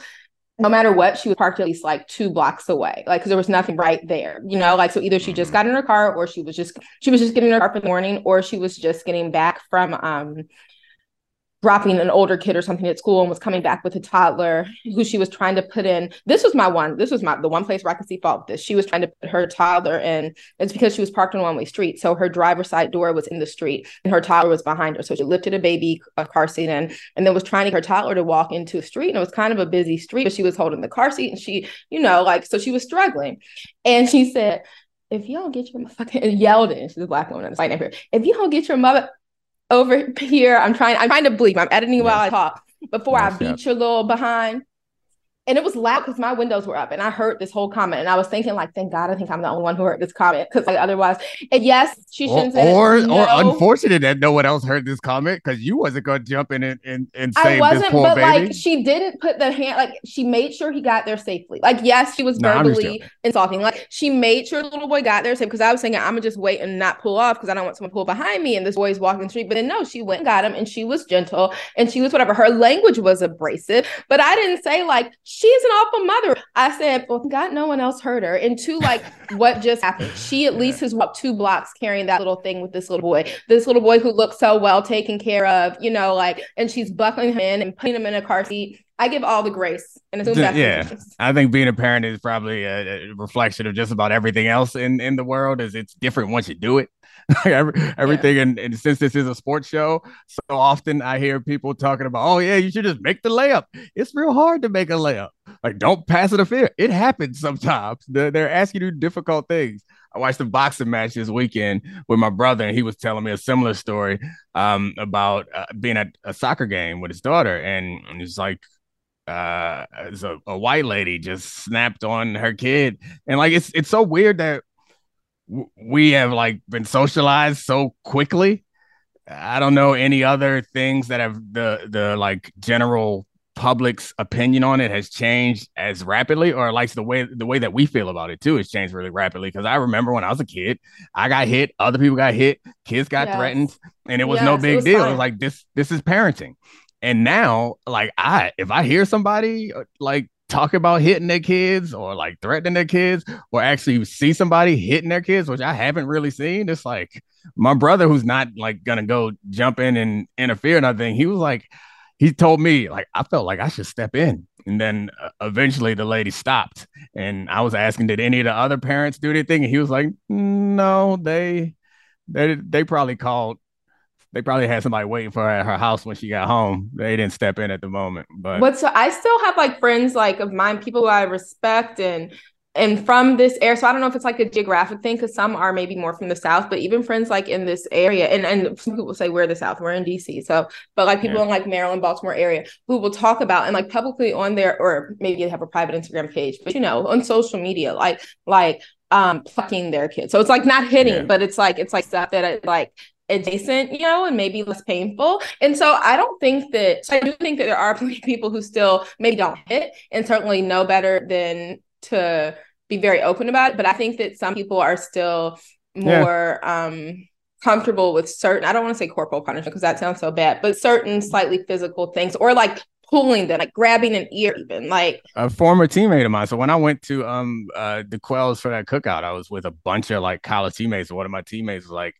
No matter what, she was parked at least like 2 blocks away, like because there was nothing right there, you know, like so either she just got in her car or she was just getting in her car for the morning, or she was just getting back from dropping an older kid or something at school and was coming back with a toddler who she was trying to put in. This was the one place where I could see fault with this. She was trying to put her toddler in. It's because she was parked on a one-way street. So her driver's side door was in the street and her toddler was behind her. So she lifted a car seat in, and then was trying to get her toddler to walk into a street. And it was kind of a busy street, but she was holding the car seat and she, you know, like, so she was struggling. And she said, if you don't get your motherfucking, and yelled in, she's a black woman, I'm fighting up here. If you don't get your mother over here, I'm trying to bleep. I'm editing while I talk before I beat your little behind. And it was loud because my windows were up and I heard this whole comment and I was thinking like, thank God, I think I'm the only one who heard this comment because like otherwise, and yes, she shouldn't say or unfortunate that no one else heard this comment because you wasn't going to jump in and save this poor baby. Like she didn't put the hand, like she made sure he got there safely. Like, yes, she was verbally insulting. Like she made sure the little boy got there safe because I was thinking I'm going to just wait and not pull off because I don't want someone to pull behind me and this boy's walking the street. But then no, she went and got him and she was gentle and she was whatever. Her language was abrasive, but I didn't say like, she's an awful mother. I said, well, God, no one else heard her. And two, like, what just happened? She at least has walked 2 blocks carrying that little thing with this little boy who looks so well taken care of, you know, like, and she's buckling him in and putting him in a car seat. I give all the grace. And assume that's I think being a parent is probably a reflection of just about everything else in the world, is it's different once you do it. Everything. And since this is a sports show, so often I hear people talking about, oh, yeah, you should just make the layup. It's real hard to make a layup. Like, don't pass it a fear. It happens sometimes. They're asking you difficult things. I watched a boxing match this weekend with my brother, and he was telling me a similar story about being at a soccer game with his daughter. And it's like, a white lady just snapped on her kid. And like, it's so weird that we have like been socialized so quickly. I don't know any other things that have the like general public's opinion on it has changed as rapidly, or like the way that we feel about it too has changed really rapidly. Because I remember when I was a kid, I got hit, other people got hit, kids got threatened, and it was no big deal. Fine. It was like this is parenting. And now, like, if I hear somebody like talk about hitting their kids or like threatening their kids, or actually see somebody hitting their kids, which I haven't really seen, it's like my brother, who's not like gonna go jump in and interfere and everything, he was like, he told me, like, I felt like I should step in. And then eventually the lady stopped. And I was asking, did any of the other parents do anything? And he was like, no, they probably called. They probably had somebody waiting for her at her house when she got home. They didn't step in at the moment. So I still have like friends like of mine, people who I respect and from this area. So I don't know if it's like a geographic thing, because some are maybe more from the South, but even friends like in this area, and some people say we're the South, we're in DC. So, but like people in like Maryland, Baltimore area who will talk about and like publicly on their, or maybe they have a private Instagram page, but you know, on social media, like plucking their kids. So it's like not hitting, but it's like stuff that I like, adjacent, you know, and maybe less painful. And so I do think that there are plenty of people who still maybe don't hit and certainly know better than to be very open about it. But I think that some people are still more comfortable with certain, I don't want to say corporal punishment because that sounds so bad, but certain slightly physical things, or like pulling them, like grabbing an ear, even like a former teammate of mine. So when I went to the Quails for that cookout, I was with a bunch of like college teammates. One of my teammates was like,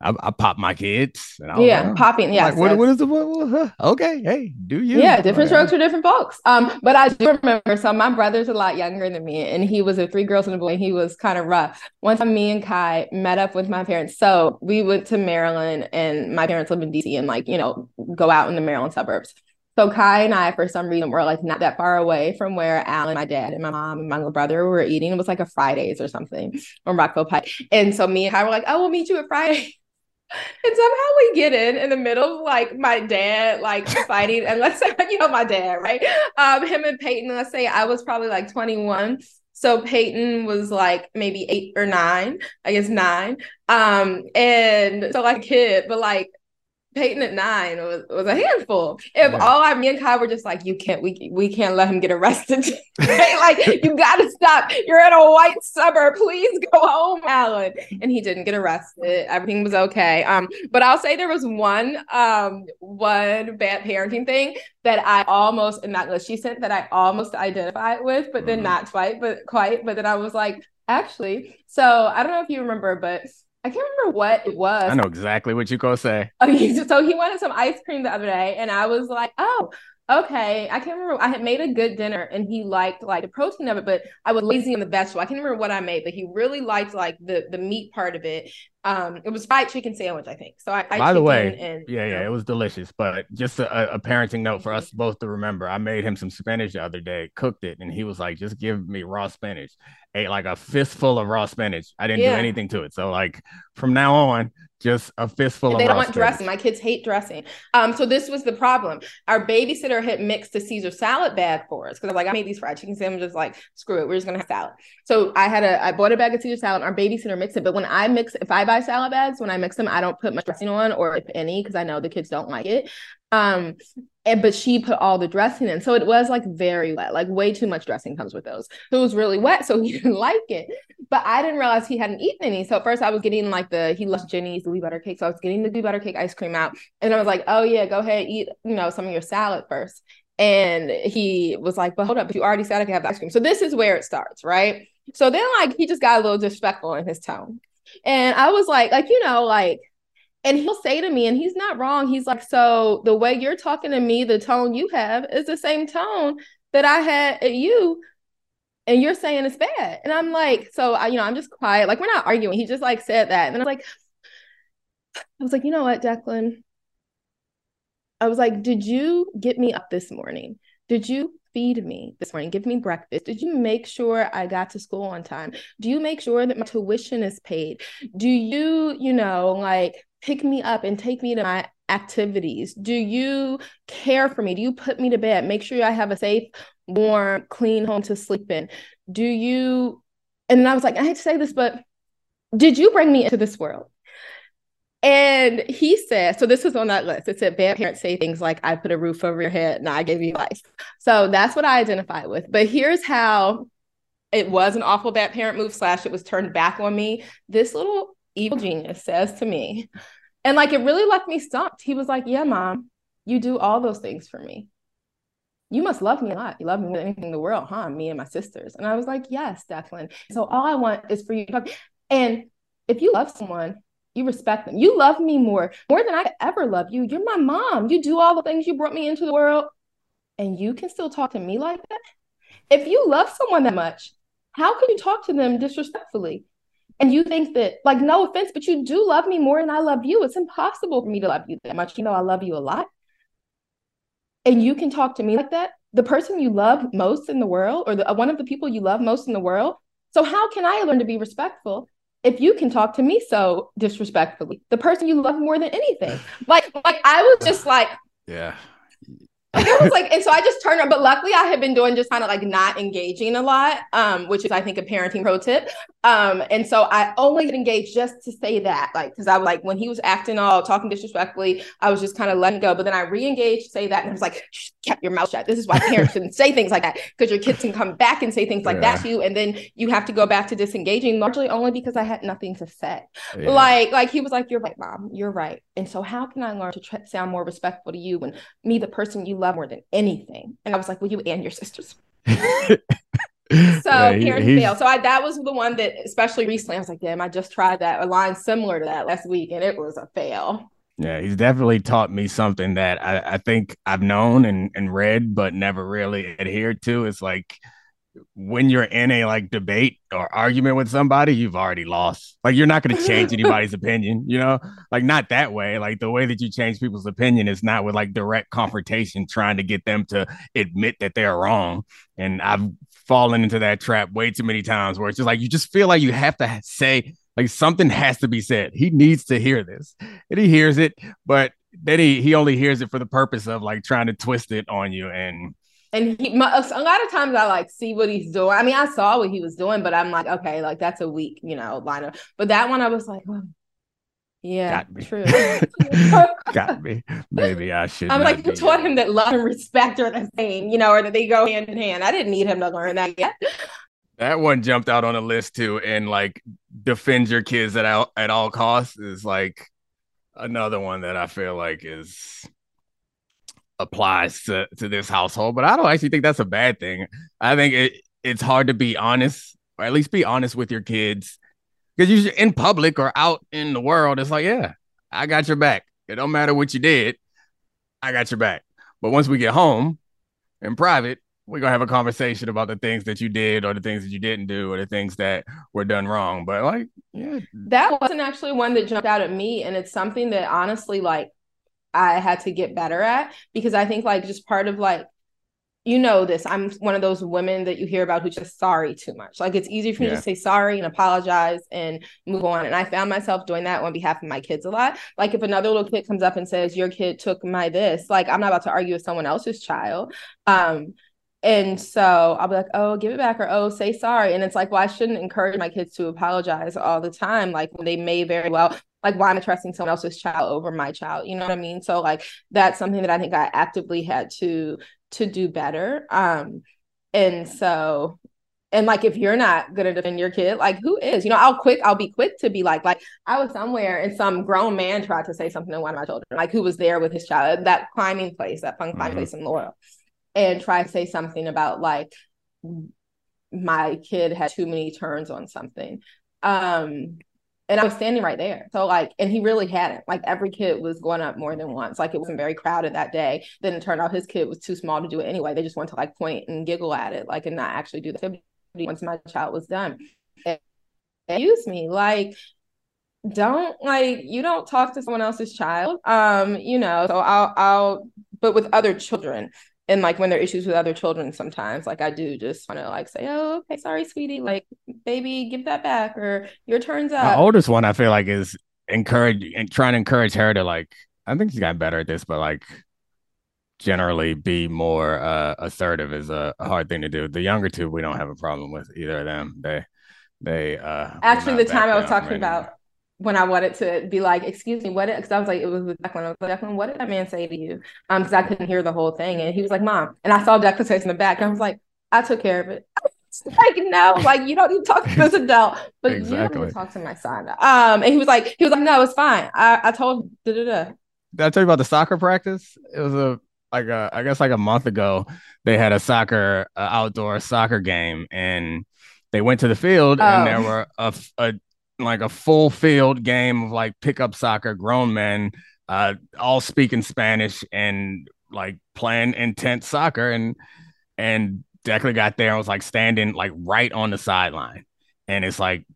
I pop my kids. And I was like, what is the okay? Hey, do you? Yeah, different strokes for different folks. But I do remember. So my brother's a lot younger than me, and he was a 3 girls and a boy. And he was kind of rough. One time, me and Kai met up with my parents. So we went to Maryland, and my parents live in DC, and like, you know, go out in the Maryland suburbs. So Kai and I, for some reason, were like not that far away from where Alan, my dad, and my mom and my little brother were eating. It was like a Fridays or something on Rockville Pike. And so me and Kai were like, oh, we'll meet you at Friday. And somehow we get in the middle of like my dad like fighting, and let's say, you know, my dad, right? Him and Peyton, let's say I was probably like 21. So Peyton was like maybe 8 or 9, I guess 9. And so like a kid, but like Peyton at 9 was a handful. Me and Kai were just like, we can't let him get arrested. Like, you gotta stop. You're in a white suburb. Please go home, Alan. And he didn't get arrested. Everything was okay. But I'll say there was one bad parenting thing that I almost, and not she said that I almost identified with, but then not quite. But then I was like, actually, so I don't know if you remember, but I can't remember what it was. I know exactly what you're going to say. Okay, so he wanted some ice cream the other day, and I was like, oh, okay. I can't remember. I had made a good dinner, and he liked like the protein of it, but I was lazy on the vegetable. I can't remember what I made, but he really liked like the meat part of it. It was fried chicken sandwich, I think. So I by the way, and, it was delicious. But just a parenting note for us both to remember: I made him some spinach the other day, cooked it, and he was like, "Just give me raw spinach." Ate like a fistful of raw spinach. I didn't do anything to it. So like from now on, just a fistful. And they don't want dressing. My kids hate dressing. So this was the problem. Our babysitter had mixed the Caesar salad bag for us because I'm like, I made these fried chicken sandwiches. Like, screw it, we're just gonna have salad. So I bought a bag of Caesar salad. And our babysitter mixed it, but if I buy salad bags, when I mix them, I don't put much dressing on, or if any, because I know the kids don't like it. But she put all the dressing in, so it was like very wet, like way too much dressing comes with those. So it was really wet, so he didn't like it. But I didn't realize he hadn't eaten any. So at first, I was getting like he loves Jenny's gooey butter cake, so I was getting the gooey butter cake ice cream out, and I was like, oh yeah, go ahead, eat, you know, some of your salad first. And he was like, but hold up, but you already said I could have the ice cream. So this is where it starts, right? So then, like, he just got a little disrespectful in his tone. And I was like, you know, like, and he'll say to me, and he's not wrong. He's like, so the way you're talking to me, the tone you have is the same tone that I had at you. And you're saying it's bad. And I'm like, so, I, you know, I'm just quiet. Like, we're not arguing. He just, like, said that. And then I was like, you know what, Declan? I was like, did you get me up this morning? Did you feed me this morning? Give me breakfast? Did you make sure I got to school on time? Do you make sure that my tuition is paid? Do you, you know, like, pick me up and take me to my activities? Do you care for me? Do you put me to bed? Make sure I have a safe, warm, clean home to sleep in. Do you? And then I was like, I hate to say this, but did you bring me into this world? And he said, so this was on that list. It said, bad parents say things like, I put a roof over your head and I gave you life. So that's what I identify with. But here's how it was an awful bad parent move / it was turned back on me. This little evil genius says to me, and like, it really left me stumped. He was like, yeah, mom, you do all those things for me. You must love me a lot. You love me more than anything in the world, huh? Me and my sisters. And I was like, yes, Declan. So all I want is for you to love me. And if you love someone, you respect them. You love me more than I could ever love you. You're my mom. You do all the things. You brought me into the world, and you can still talk to me like that. If you love someone that much, how can you talk to them disrespectfully? And you think that, like, no offense, but you do love me more than I love you. It's impossible for me to love you that much. You know, I love you a lot. And you can talk to me like that. The person you love most in the world, or one of the people you love most in the world. So how can I learn to be respectful if you can talk to me so disrespectfully, the person you love more than anything? Like I was just like, yeah. It was like, and so I just turned around. But luckily, I had been doing just kind of like not engaging a lot, which is, I think, a parenting pro tip. And so I only engaged just to say that, like, because I was like, when he was acting all talking disrespectfully, I was just kind of letting go. But then I re-engaged, say that, and I was like, keep your mouth shut. This is why parents shouldn't say things like that, because your kids can come back and say things like that to you, and then you have to go back to disengaging, largely only because I had nothing to say. Yeah. Like he was like, you're right, mom, you're right. And so how can I learn to sound more respectful to you when me, the person you love more than anything? And I was like, well, you and your sisters. Parents fail. So that was the one that, especially recently, I was like, damn, I just tried that, a line similar to that last week, and it was a fail. Yeah, he's definitely taught me something that I think I've known and read, but never really adhered to. It's like, when you're in a like debate or argument with somebody, you've already lost. Like, you're not going to change anybody's opinion, you know, like, not that way. Like, the way that you change people's opinion is not with like direct confrontation, trying to get them to admit that they're wrong. And I've fallen into that trap way too many times, where it's just like, you just feel like you have to say, like, something has to be said. He needs to hear this, and he hears it, but then he only hears it for the purpose of like trying to twist it on you. And a lot of times I like see what he's doing. I mean, I saw what he was doing, but I'm like, okay, like, that's a weak, you know, lineup. But that one I was like, well, yeah, got me. True. Got me. Maybe I should. I'm like, you taught him that love and respect are the same, you know, or that they go hand in hand. I didn't need him to learn that yet. That one jumped out on a list too. And like, defend your kids at all costs is like another one that I feel like is applies to this household, but I don't actually think that's a bad thing. I think it's hard to be honest, or at least be honest with your kids, because you're in public or out in the world. It's like, yeah, I got your back. It don't matter what you did. I got your back. But once we get home in private, we're going to have a conversation about the things that you did, or the things that you didn't do, or the things that were done wrong. But like, yeah, that wasn't actually one that jumped out at me. And it's something that honestly, like, I had to get better at, because I think like just part of like, you know, this, I'm one of those women that you hear about who just sorry too much. Like, it's easy for me to say sorry and apologize and move on. And I found myself doing that on behalf of my kids a lot. Like, if another little kid comes up and says, your kid took my this, like, I'm not about to argue with someone else's child. And so I'll be like, oh, give it back, or, oh, say sorry. And it's like, well, I shouldn't encourage my kids to apologize all the time. Like, when they may very well, like, why am I trusting someone else's child over my child? You know what I mean? So like, that's something that I think I actively had to do better. And so, and like, if you're not going to defend your kid, like, who is, you know, I'll be quick to be like I was somewhere and some grown man tried to say something to one of my children, like, who was there with his child, that climbing place, that fun climbing place in Laurel. and try to say something about like my kid had too many turns on something. And I was standing right there. So like, and he really hadn't. Like every kid was going up more than once. Like it wasn't very crowded that day. Then it turned out his kid was too small to do it anyway. They just wanted to like point and giggle at it, like, and not actually do the activity once my child was done. And excuse me, like, don't, like, you don't talk to someone else's child. You know, so I'll, but with other children. And like when there are issues with other children, sometimes like I do just want to like say, oh, okay, sorry, sweetie, like baby, give that back, or your turn's up. My oldest one, I feel like, is trying to encourage her to like, I think she's gotten better at this, but like generally be more assertive is a hard thing to do. The younger two, we don't have a problem with either of them. They actually the time I was talking about when I wanted to be like, excuse me, what? Because I was like, it was Declan. I was like, Declan, what did that man say to you? Because I couldn't hear the whole thing, and he was like, Mom. And I saw Declan's face in the back, and I was like, I took care of it. Like, no, like you don't even talk to this adult, but exactly. You don't even talk to my son. And he was like, no, it's fine. I told him, da-da-da. Did I tell you about the soccer practice? It was I guess a month ago. They had a soccer outdoor soccer game, and they went to the field, and there were a full field game of like pickup soccer, grown men, all speaking Spanish and like playing intense soccer. And Declan got there and was like standing like right on the sideline. And it's like,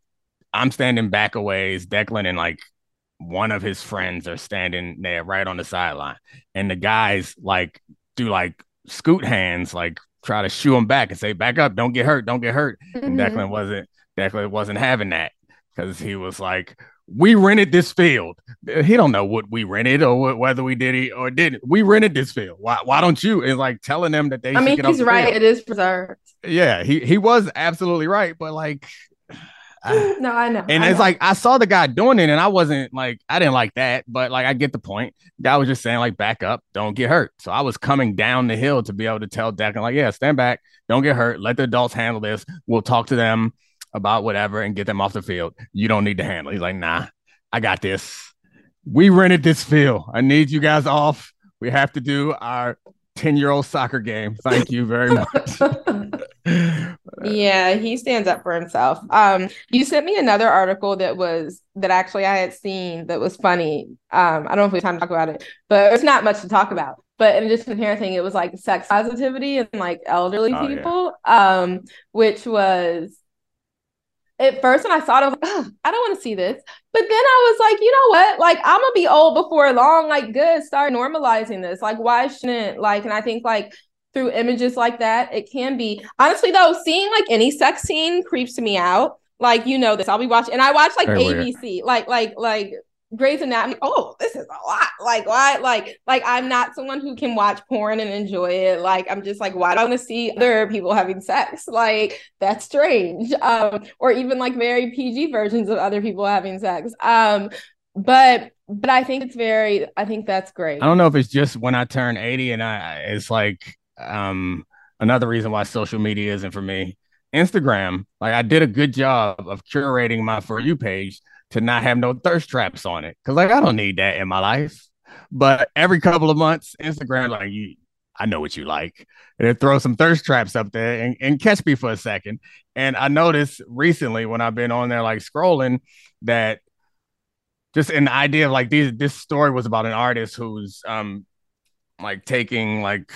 I'm standing back a ways. Declan and like one of his friends are standing there right on the sideline. And the guys like do like scoot hands, like try to shoo him back and say, back up, don't get hurt, don't get hurt. Mm-hmm. And Declan wasn't having that. Because he was like, we rented this field. He don't know what we rented or whether we did it or didn't. We rented this field. Why don't you? It's like telling them that they should get on the field. I mean, he's right. It is preserved. Yeah, he was absolutely right. But like, no, I know. And it's like, I saw the guy doing it and I wasn't like, I didn't like that. But like, I get the point. Guy was just saying like, back up, don't get hurt. So I was coming down the hill to be able to tell Declan like, yeah, stand back, don't get hurt. Let the adults handle this. We'll talk to them about whatever and get them off the field. You don't need to handle it. He's like, nah, I got this. We rented this field. I need you guys off. We have to do our 10-year-old soccer game. Thank you very much. Yeah, he stands up for himself. You sent me another article that actually I had seen that was funny. I don't know if we have time to talk about it, but it's not much to talk about. But in addition to parenting, it was like sex positivity and like elderly people, yeah. Which was, at first, when I saw it, I was like, I don't want to see this. But then I was like, you know what? Like, I'm going to be old before long. Like, good. Start normalizing this. Like, why shouldn't it? Like, and I think, like, through images like that, it can be. Honestly, though, seeing, like, any sex scene creeps me out. Like, you know this. I'll be watching. And I watch, like, very ABC. Weird. Like, Grey's Anatomy. Oh, this is a lot. Like, why? Like, I'm not someone who can watch porn and enjoy it. Like, I'm just like, why do I want to see other people having sex? Like, that's strange. Or even like very PG versions of other people having sex. But I think I think that's great. I don't know if it's just when I turn 80 and it's like, another reason why social media isn't for me. Instagram, like I did a good job of curating my For You page to not have no thirst traps on it. Cause like, I don't need that in my life, but every couple of months, Instagram, like I know what you like, and it throws some thirst traps up there and catch me for a second. And I noticed recently when I've been on there, like scrolling, that just an idea of like this story was about an artist who's like taking like,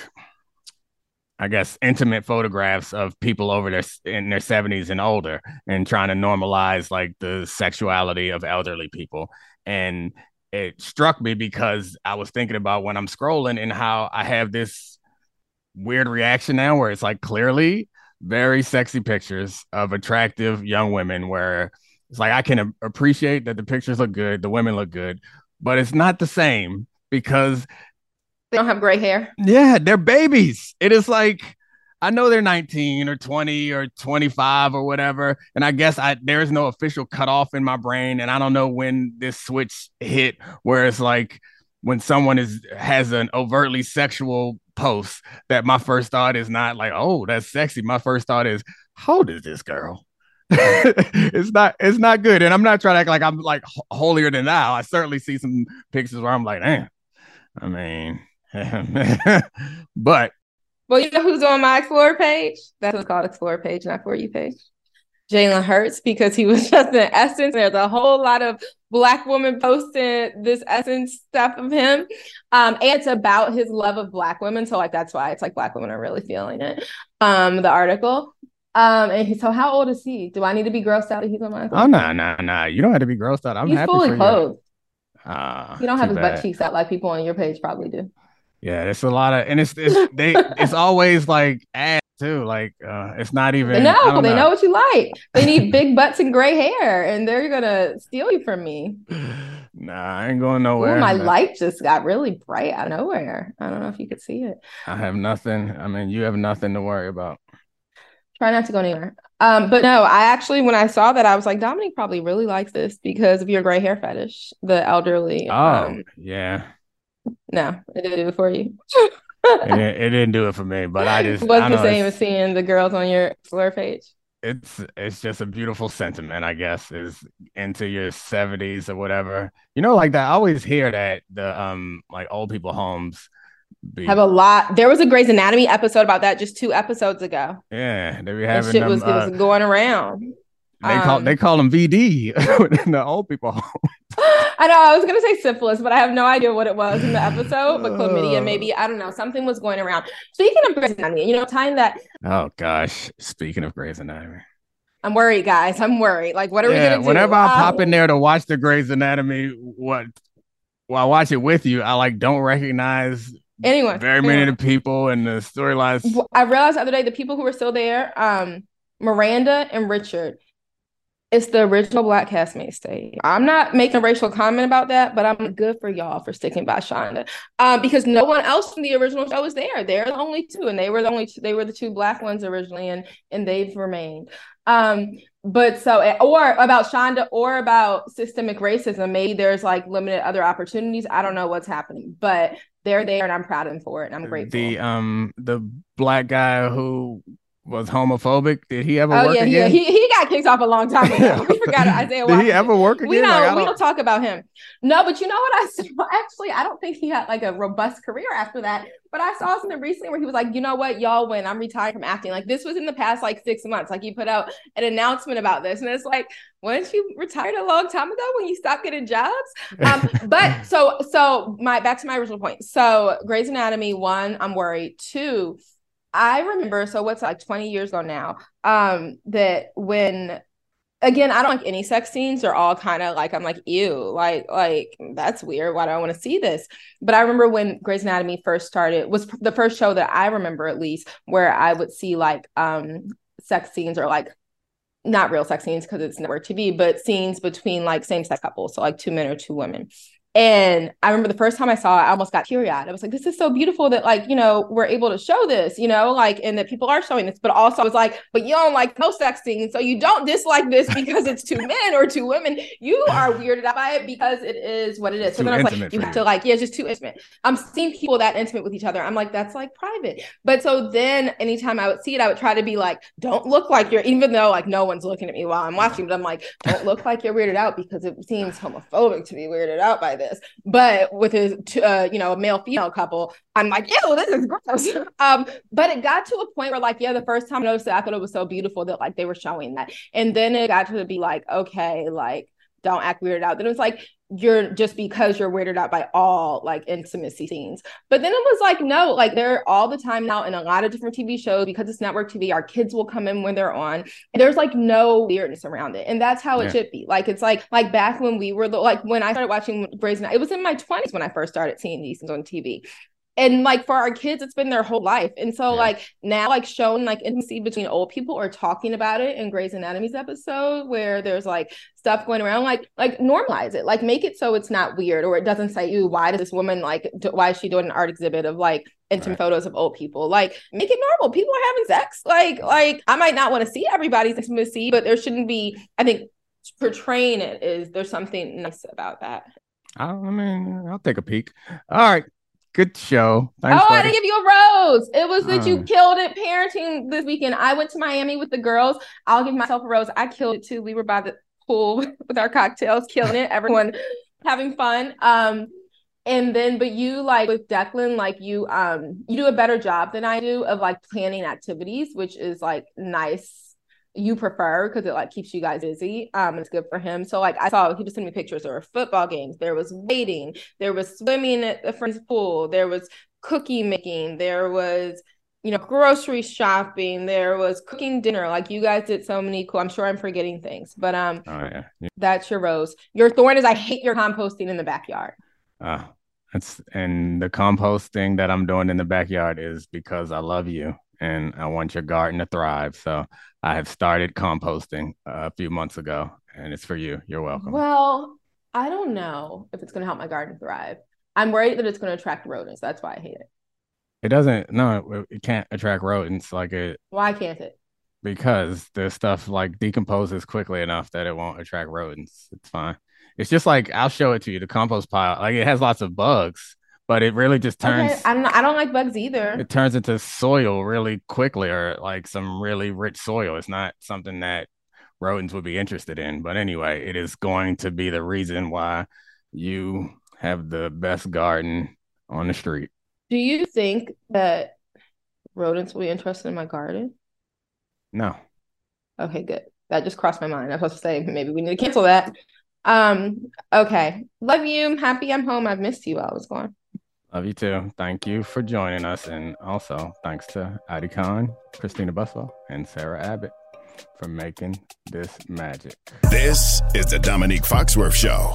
I guess, intimate photographs of people in their 70s and older and trying to normalize like the sexuality of elderly people. And it struck me because I was thinking about when I'm scrolling and how I have this weird reaction now where it's like clearly very sexy pictures of attractive young women where it's like I can appreciate that the pictures look good, the women look good, but it's not the same because they don't have gray hair. Yeah, they're babies. It is like, I know they're 19 or 20 or 25 or whatever. And I guess there is no official cutoff in my brain. And I don't know when this switch hit, where it's like when someone has an overtly sexual post, that my first thought is not like, oh, that's sexy. My first thought is, how old is this girl? It's not good. And I'm not trying to act like I'm like holier than thou. I certainly see some pictures where I'm like, damn. I mean, but Well, you know who's on my Explore page? That's what's called Explore page, not For You page. Jalen Hurts, because he was just an essence. There's a whole lot of Black women posting this essence stuff of him. And it's about his love of Black women. So, like, that's why it's like Black women are really feeling it. The article. So how old is he? Do I need to be grossed out that he's on my Explore? Oh, no. You don't have to be grossed out. He's happy for you. He's fully clothed. You don't have his butt cheeks out like people on your page probably do. Yeah, it's a lot of, and it's always like ass too. Like it's not even. No, they know what you like. They need big butts and gray hair, and they're gonna steal you from me. Nah, I ain't going nowhere. Ooh, my light just got really bright out of nowhere. I don't know if you could see it. I have nothing. I mean, you have nothing to worry about. Try not to go anywhere. But no, I actually, when I saw that, I was like, Dominique probably really likes this because of your gray hair fetish, the elderly. Yeah. No, it didn't do it for you. It didn't do it for me, but I just wasn't the same as seeing the girls on your Explore page. It's just a beautiful sentiment, I guess, is into your 70s or whatever. You know, like that. I always hear that the like old people homes have a lot. There was a Grey's Anatomy episode about that just 2 episodes ago. Yeah, they were having that shit them, was going around. They call them VD in the old people home. I know I was going to say syphilis, but I have no idea what it was in the episode. But chlamydia, maybe. I don't know. Something was going around. Speaking of Grey's Anatomy, you know, tying that. Oh, gosh. Speaking of Grey's Anatomy. I'm worried, guys. I'm worried. Like, what are we going to do? Whenever I pop in there to watch the Grey's Anatomy, while I watch it with you, I like don't recognize very many of the people and the storylines. I realized the other day the people who were still there, Miranda and Richard. It's the original Black castmates day. I'm not making a racial comment about that, but I'm good for y'all for sticking by Shonda because no one else from the original show is there. They're the only two, and they were the 2 Black ones originally, and they've remained. But so, or about Shonda or about systemic racism, maybe there's like limited other opportunities. I don't know what's happening, but they're there, and I'm proud of them for it, and I'm grateful. The Black guy who was homophobic. Did he ever work again? He got kicked off a long time ago. We forgot Isaiah Washington. Did he ever work again? We don't talk about him. No, but you know what I saw? Actually, I don't think he had like a robust career after that. But I saw something recently where he was like, you know what? Y'all win. I'm retired from acting. Like this was in the past like 6 months. Like he put out an announcement about this. And it's like, weren't you retired a long time ago when you stopped getting jobs? But so back to my original point. So Grey's Anatomy, 1, I'm worried. 2, I remember, so what's like 20 years ago now, that when, again, I don't like any sex scenes. They're all kind of like, I'm like, ew, like that's weird. Why do I want to see this? But I remember when Grey's Anatomy first started, was the first show that I remember at least, where I would see like sex scenes or like, not real sex scenes because it's network TV, but scenes between like same-sex couples. So like 2 men or 2 women. And I remember the first time I saw it, I almost got teary-eyed. I was like, this is so beautiful that, like, you know, we're able to show this, you know, like, and that people are showing this. But also I was like, but you don't like post-sex scenes, so you don't dislike this because it's 2 men or 2 women. You are weirded out by it because it is what it is. So then I was like, you have to, like, yeah, just too intimate. I'm seeing people that intimate with each other. I'm like, that's, like, private. But so then anytime I would see it, I would try to be like, don't look like you're, even though, like, no one's looking at me while I'm watching, but I'm like, don't look like you're weirded out because it seems homophobic to be weirded out by this. But with his, you know, a male-female couple, I'm like, ew, this is gross. But it got to a point where, like, yeah, the first time I noticed it, I thought it was so beautiful that, like, they were showing that. And then it got to be like, okay, like, don't act weirded out. Then it was like, you're just because you're weirded out by all, like, intimacy scenes. But then it was like, no, like, they're all the time now in a lot of different TV shows because it's network TV. Our kids will come in when they're on. And there's, like, no weirdness around it. And that's how it should be. Like, it's like back when we were, like, when I started watching Grey's Anatomy, it was in my 20s when I first started seeing these things on TV. And, like, for our kids, it's been their whole life. And so, like, now, like, showing, like, intimacy between old people or talking about it in Grey's Anatomy's episode where there's, like, stuff going around, like, normalize it. Like, make it so it's not weird or it doesn't say, ooh, why does this woman, like, why is she doing an art exhibit of, like, intimate photos of old people? Like, make it normal. People are having sex. Like, I might not want to see everybody's intimacy, but there shouldn't be, I think, portraying it is there's something nice about that. I mean, I'll take a peek. All right. Good show. Thanks, buddy. I didn't give you a rose. It was that you killed it parenting this weekend. I went to Miami with the girls. I'll give myself a rose. I killed it too. We were by the pool with our cocktails, killing it. Everyone having fun. And then, but you, like with Declan, like you, you do a better job than I do of like planning activities, which is like nice. You prefer, because it like keeps you guys busy. And it's good for him. So like I saw, he was sending me pictures. There were football games. There was waiting. There was swimming at a friend's pool. There was cookie making. There was, you know, grocery shopping. There was cooking dinner. Like you guys did so many cool. I'm sure I'm forgetting things, but oh, yeah. Yeah. That's your rose. Your thorn is I hate your composting in the backyard. And the composting that I'm doing in the backyard is because I love you and I want your garden to thrive. So I have started composting a few months ago, and it's for you. You're welcome. Well, I don't know if it's going to help my garden thrive. I'm worried that it's going to attract rodents. That's why I hate it. It doesn't. No, it can't attract rodents. Like it. Why can't it? Because the stuff like decomposes quickly enough that it won't attract rodents. It's fine. It's just like, I'll show it to you, the compost pile. Like it has lots of bugs, but it really just turns. Okay, I don't like bugs either. It turns into soil really quickly, or like some really rich soil. It's not something that rodents would be interested in. But anyway, it is going to be the reason why you have the best garden on the street. Do you think that rodents will be interested in my garden? No. Okay, good. That just crossed my mind. I was supposed to say, maybe we need to cancel that. Okay. Love you. I'm happy I'm home. I've missed you while I was gone. Love you too. Thank you for joining us. And also thanks to Adi Khan, Christina Buswell, and Sarah Abbott for making this magic. This is the Dominique Foxworth Show.